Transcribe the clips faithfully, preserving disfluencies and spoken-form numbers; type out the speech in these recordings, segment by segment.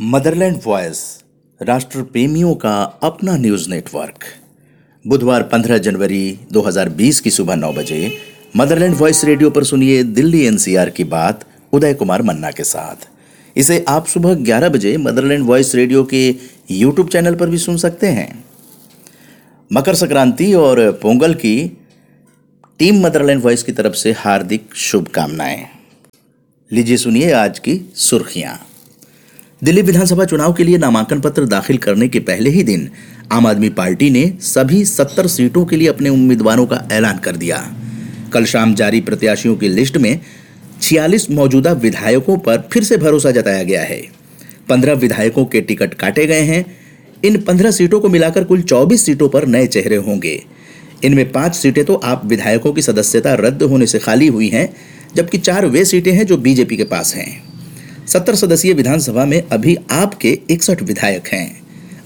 Motherland voice राष्ट्र प्रेमियों का अपना न्यूज़ नेटवर्क। बुधवार पंद्रह जनवरी दो हज़ार बीस की सुबह नौ बजे मदरलैंड वॉयस रेडियो पर सुनिए दिल्ली एनसीआर की बात उदय कुमार मन्ना के साथ। इसे आप सुबह ग्यारह बजे मदरलैंड वॉयस रेडियो के यूट्यूब चैनल पर भी सुन सकते हैं। मकर संक्रांति और पोंगल की टीम मदरलैंड वॉयस की तरफ से हार्दिक शुभकामनाएं। लीजिए सुनिए आज की सुर्खियां। दिल्ली विधानसभा चुनाव के लिए नामांकन पत्र दाखिल करने के पहले ही दिन आम आदमी पार्टी ने सभी सत्तर सीटों के लिए अपने उम्मीदवारों का ऐलान कर दिया। कल शाम जारी प्रत्याशियों की लिस्ट में छियालीस मौजूदा विधायकों पर फिर से भरोसा जताया गया है। पंद्रह विधायकों के टिकट काटे गए हैं। इन पंद्रह सीटों को मिलाकर कुल चौबीस सीटों पर नए चेहरे होंगे। इनमें पाँच सीटें तो आप विधायकों की सदस्यता रद्द होने से खाली हुई हैं, जबकि चार वे सीटें हैं जो बीजेपी के पास हैं। सत्तर सदस्यीय विधानसभा में अभी आपके इकसठ विधायक हैं।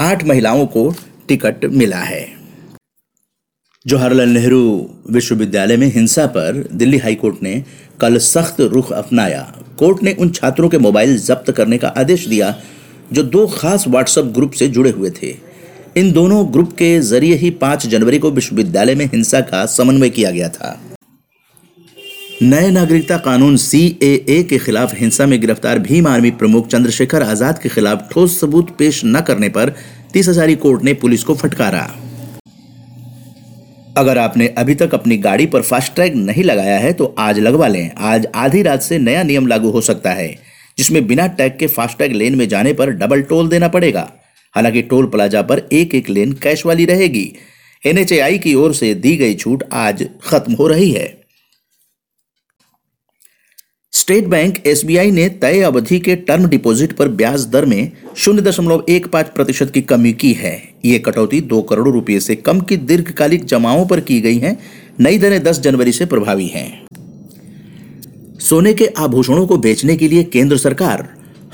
आठ महिलाओं को टिकट मिला है। जवाहरलाल नेहरू विश्वविद्यालय में हिंसा पर दिल्ली हाईकोर्ट ने कल सख्त रुख अपनाया। कोर्ट ने उन छात्रों के मोबाइल जब्त करने का आदेश दिया जो दो खास व्हाट्सएप ग्रुप से जुड़े हुए थे। इन दोनों ग्रुप के जरिए ही पाँच जनवरी को विश्वविद्यालय में हिंसा का समन्वय किया गया था। नए नागरिकता कानून सी ए ए के खिलाफ हिंसा में गिरफ्तार भीम आर्मी प्रमुख चंद्रशेखर आजाद के खिलाफ ठोस सबूत पेश न करने पर तीस हजारी कोर्ट ने पुलिस को फटकारा। अगर आपने अभी तक अपनी गाड़ी पर फास्टैग नहीं लगाया है तो आज लगवा लें। आज आधी रात से नया नियम लागू हो सकता है जिसमें बिना टैग के फास्टैग लेन में जाने पर डबल टोल देना पड़ेगा। हालांकि टोल प्लाजा पर एक एक लेन कैश वाली रहेगी। एन एच ए आई की ओर से दी गई छूट आज खत्म हो रही है। State Bank S B I ने तय अवधि के टर्म डिपॉजिट पर ब्याज दर में शून्य दशमलव एक पाँच प्रतिशत की कमी की है। ये कटौती दो करोड़ रुपए से कम की दीर्घकालिक जमाओं पर की गई है। नई दरें दस जनवरी से प्रभावी हैं। सोने के आभूषणों को बेचने के लिए केंद्र सरकार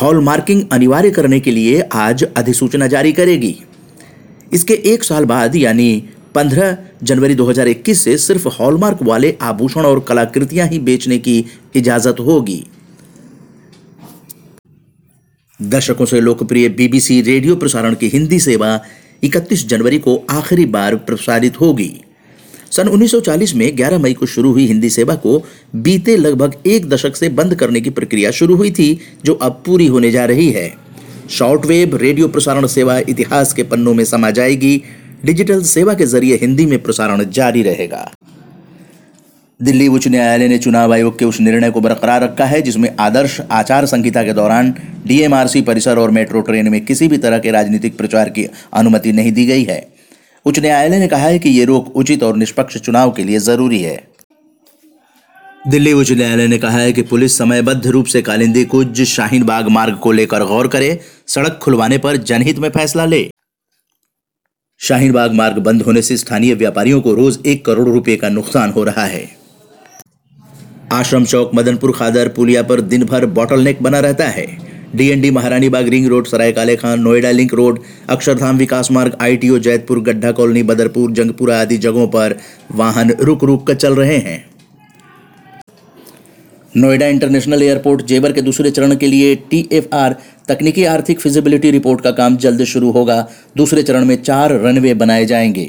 हॉलमार्किंग अनिवार्य करने के लिए आज अधिसूचना जारी करेगी। इसके एक साल बाद यानी पंद्रह जनवरी दो हज़ार इक्कीस से सिर्फ हॉलमार्क वाले आभूषण और कलाकृतियां ही बेचने की इजाजत होगी। दशकों से लोकप्रिय बीबीसी रेडियो प्रसारण की हिंदी सेवा इकतीस जनवरी को आखिरी बार प्रसारित होगी। सन उन्नीस सौ चालीस में ग्यारह मई को शुरू हुई हिंदी सेवा को बीते लगभग एक दशक से बंद करने की प्रक्रिया शुरू हुई थी जो अब पूरी होने जा रही है। शॉर्टवेव रेडियो प्रसारण सेवा इतिहास के पन्नों में समा जाएगी। डिजिटल सेवा के जरिए हिंदी में प्रसारण जारी रहेगा। दिल्ली उच्च न्यायालय ने चुनाव आयोग के उस निर्णय को बरकरार रखा है जिसमें आदर्श आचार संहिता के दौरान डी एम आर सी परिसर और मेट्रो ट्रेन में किसी भी तरह के राजनीतिक प्रचार की अनुमति नहीं दी गई है। उच्च न्यायालय ने कहा है कि ये रोक उचित और निष्पक्ष चुनाव के लिए जरूरी है। दिल्ली उच्च न्यायालय ने कहा है कि पुलिस समयबद्ध रूप से कालिंदी कुंज शाहीन बाग मार्ग को लेकर गौर करे, सड़क खुलवाने पर जनहित में फैसला ले। शाहीन बाग मार्ग बंद होने से स्थानीय व्यापारियों को रोज एक करोड़ रुपए का नुकसान हो रहा है। आश्रम चौक मदनपुर खादर पुलिया पर दिन भर बॉटलनेक बना रहता है। डी एन डी महारानी बाग ring road Sarai Kale Khan Noida link road Akshardham Vikas Marg I T O Jaitpur गड्ढा कॉलोनी बदरपुर जंगपुरा आदि जगहों पर वाहन रुक रुक कर चल रहे हैं। नोएडा इंटरनेशनल एयरपोर्ट जेवर के दूसरे चरण के लिए टी एफ आर तकनीकी आर्थिक फिजिबिलिटी रिपोर्ट का काम जल्द शुरू होगा। दूसरे चरण में चार रनवे बनाए जाएंगे।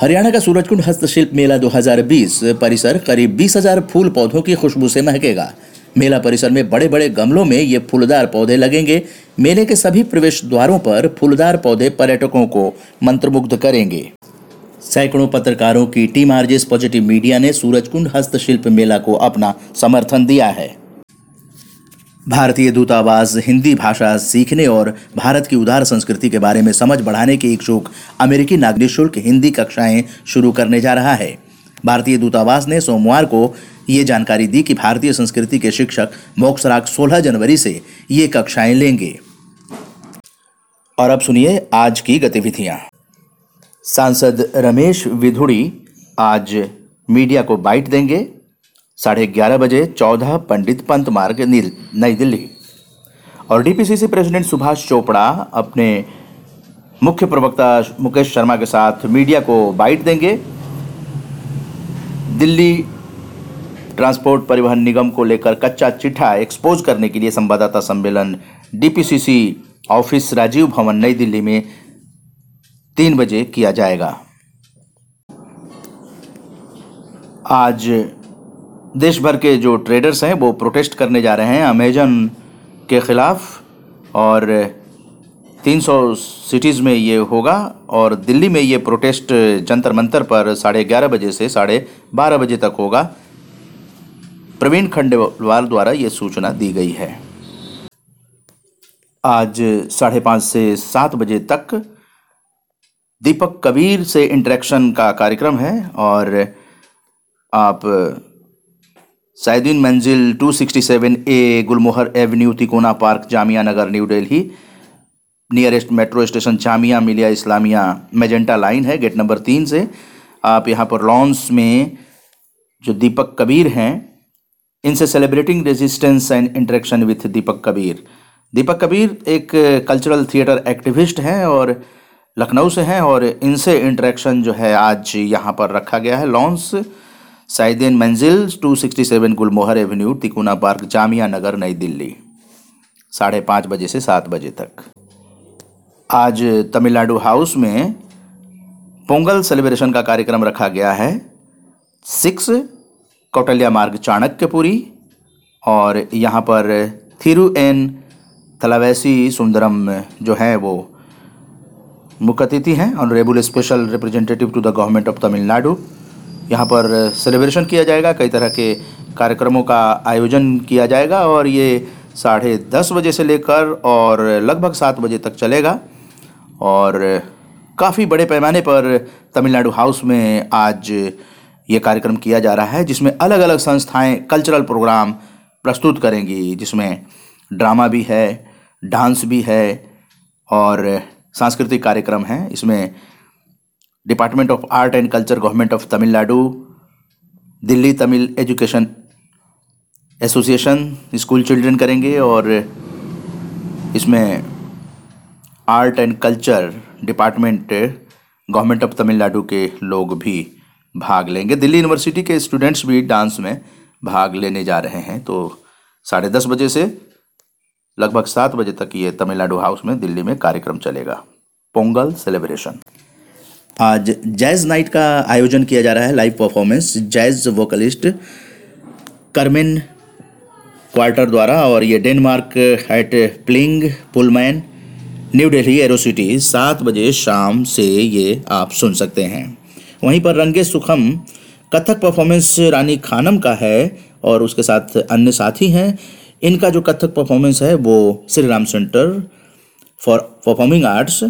हरियाणा का सूरजकुंड हस्तशिल्प मेला दो हज़ार बीस परिसर करीब बीस हजार फूल पौधों की खुशबू से महकेगा। मेला परिसर में बड़े बड़े गमलों में ये फूलदार पौधे लगेंगे। मेले के सभी प्रवेश द्वारों पर फूलदार पौधे पर्यटकों को मंत्रमुग्ध करेंगे। सैकड़ों पत्रकारों की टीम आर्जेस पॉजिटिव मीडिया ने सूरजकुंड हस्तशिल्प मेला को अपना समर्थन दिया है। भारतीय दूतावास हिंदी भाषा सीखने और भारत की उदार संस्कृति के बारे में समझ बढ़ाने के इच्छुक अमेरिकी नागरिक निःशुल्क हिंदी कक्षाएं शुरू करने जा रहा है। भारतीय दूतावास ने सोमवार को ये जानकारी दी कि भारतीय संस्कृति के शिक्षक मोक्षराग सोलह जनवरी से ये कक्षाएं लेंगे। और अब सुनिए आज की गतिविधियां। सांसद रमेश विधुड़ी आज मीडिया को बाइट देंगे। साढ़े ग्यारह बजे चौदह पंडित पंत मार्ग नई दिल्ली। और D P C C president Subhash Chopra अपने मुख्य प्रवक्ता मुकेश शर्मा के साथ मीडिया को बाइट देंगे। दिल्ली ट्रांसपोर्ट परिवहन निगम को लेकर कच्चा चिट्ठा एक्सपोज करने के लिए संवाददाता सम्मेलन डीपीसीसी ऑफिस राजीव भवन नई दिल्ली में तीन बजे किया जाएगा। आज देश भर के जो ट्रेडर्स हैं वो प्रोटेस्ट करने जा रहे हैं अमेजन के ख़िलाफ़, और तीन सौ सिटीज़ में ये होगा और दिल्ली में ये प्रोटेस्ट जंतर मंतर पर साढ़े ग्यारह बजे से साढ़े बारह बजे तक होगा। प्रवीण खंडेलवाल द्वारा ये सूचना दी गई है। आज साढ़े पाँच से सात बजे तक दीपक कबीर से इंटरेक्शन का कार्यक्रम है और आप साइदीन मंजिल दो सौ सरसठ A Gulmohar Avenue Tikona park Jamia Nagar new Delhi, nearest metro station Jamia Millia Islamia magenta line है गेट नंबर तीन से आप यहाँ पर लॉन्स में जो दीपक कबीर हैं इनसे celebrating resistance and interaction with Deepak Kabir. Deepak Kabir एक कल्चरल थिएटर एक्टिविस्ट हैं और लखनऊ से हैं और इनसे इंटरेक्शन जो है आज यहाँ पर रखा गया है लॉन्स साइदेन मंजिल दो सौ सरसठ गुलमोहर एवेन्यू तिकोना पार्क जामिया नगर नई दिल्ली साढ़े पाँच बजे से सात बजे तक। आज तमिलनाडु हाउस में पोंगल सेलिब्रेशन का कार्यक्रम रखा गया है सिक्स कौटल्या मार्ग चाणक्यपुरी और यहाँ पर थिरु एन तलावैसी सुंदरम जो हैं वो मुख्य अतिथि हैं, honourable special representative to the government of Tamil Nadu. यहाँ पर सेलिब्रेशन किया जाएगा, कई तरह के कार्यक्रमों का आयोजन किया जाएगा और ये साढ़े दस बजे से लेकर और लगभग सात बजे तक चलेगा और काफ़ी बड़े पैमाने पर तमिलनाडु हाउस में आज ये कार्यक्रम किया जा रहा है जिसमें अलग अलग संस्थाएं कल्चरल प्रोग्राम प्रस्तुत करेंगी, जिसमें ड्रामा भी है, डांस भी है और सांस्कृतिक कार्यक्रम हैं। इसमें department of art and culture government of Tamil Nadu, Delhi Tamil education association school children करेंगे और इसमें art and culture department government of Tamil Nadu के लोग भी भाग लेंगे। दिल्ली यूनिवर्सिटी के स्टूडेंट्स भी डांस में भाग लेने जा रहे हैं। तो साढ़े दस बजे से लगभग सात बजे तक ये तमिलनाडु हाउस में दिल्ली में कार्यक्रम चलेगा, पोंगल सेलिब्रेशन। आज जैज़ नाइट का आयोजन किया जा रहा है, live performance jazz vocalist Carmen Quarter द्वारा और ये डेनमार्क एट प्लिंग Pullman new Delhi arrow city सात बजे शाम से ये आप सुन सकते हैं। वहीं पर रंगे सुखम कथक परफॉर्मेंस रानी खानम का है और उसके साथ अन्य साथी हैं। इनका जो कथक परफॉर्मेंस है वो Shri Ram centre for performing arts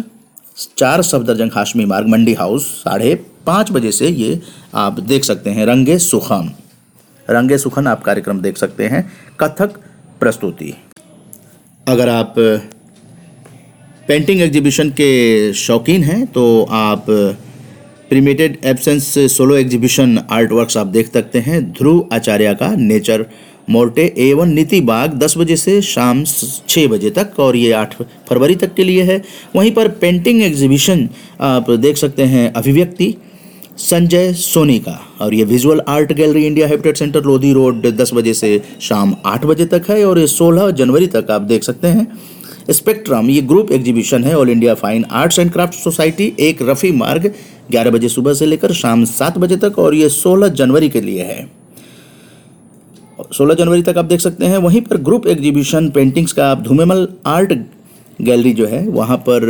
चार सफदरजंग हाशमी मार्ग मंडी हाउस साढ़े पाँच बजे से ये आप देख सकते हैं। रंगे सुखम रंगे सुखन आप कार्यक्रम देख सकते हैं, कथक प्रस्तुति। अगर आप पेंटिंग एग्जीबिशन के शौकीन हैं तो आप प्रीमेटेड absence solo exhibition art works आप देख सकते हैं। ध्रुव आचार्य का नेचर मोर्टे एवं नीति बाग दस बजे से शाम छः बजे तक और ये आठ फरवरी तक के लिए है। वहीं पर पेंटिंग एग्जीबिशन आप देख सकते हैं अभिव्यक्ति संजय सोनी का और ये visual art gallery India habitat centre Lodhi road दस बजे से शाम आठ बजे तक है और ये सोलह जनवरी तक आप देख सकते हैं। स्पेक्ट्रम ये ग्रुप एग्जीबिशन है All India Fine Arts and Craft Society एक रफ़ी मार्ग ग्यारह बजे सुबह से लेकर शाम सात बजे तक और ये सोलह जनवरी के लिए है, सोलह जनवरी तक आप देख सकते हैं। वहीं पर ग्रुप एग्जीबिशन पेंटिंग्स का आप धूमेमल आर्ट गैलरी जो है वहाँ पर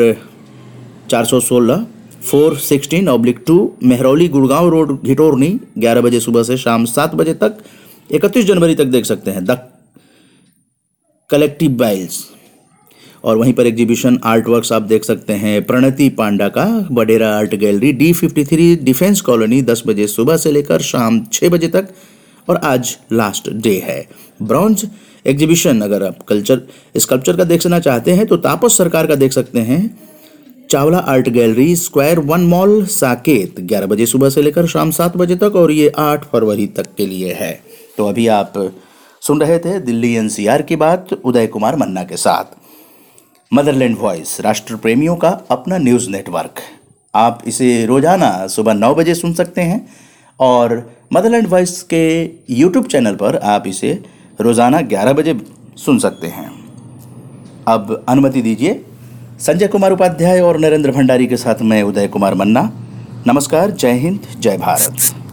चार सौ सोलह four sixteen oblique two Mehrauli Gurgaon road Ghitorni ग्यारह बजे सुबह से शाम सात बजे तक इकतीस जनवरी तक देख सकते हैं। द कलेक्टिव बाइल्स और वहीं पर एग्जीबिशन आर्ट वर्क्स आप देख सकते हैं प्रणति पांडा का Vadehra art gallery D fifty three Defence Colony दस बजे सुबह से लेकर शाम छः बजे तक और आज लास्ट डे है। ब्रॉन्ज एग्जीबिशन अगर आप कल्चर स्कल्पचर का देखना चाहते हैं तो तापस सरकार का देख सकते हैं Chawla art gallery square one mall Saket ग्यारह बजे सुबह से लेकर शाम सात बजे तक और ये आठ फरवरी तक के लिए है। तो अभी आप सुन रहे थे दिल्ली एनसीआर की बात उदय कुमार मन्ना के साथ। मदरलैंड वॉयस राष्ट्र प्रेमियों का अपना न्यूज़ नेटवर्क, आप इसे रोजाना सुबह नौ बजे सुन सकते हैं और मदरलैंड वॉयस के यूट्यूब चैनल पर आप इसे रोज़ाना ग्यारह बजे सुन सकते हैं। अब अनुमति दीजिए, संजय कुमार उपाध्याय और नरेंद्र भंडारी के साथ मैं उदय कुमार मन्ना। नमस्कार, जय हिंद, जय भारत।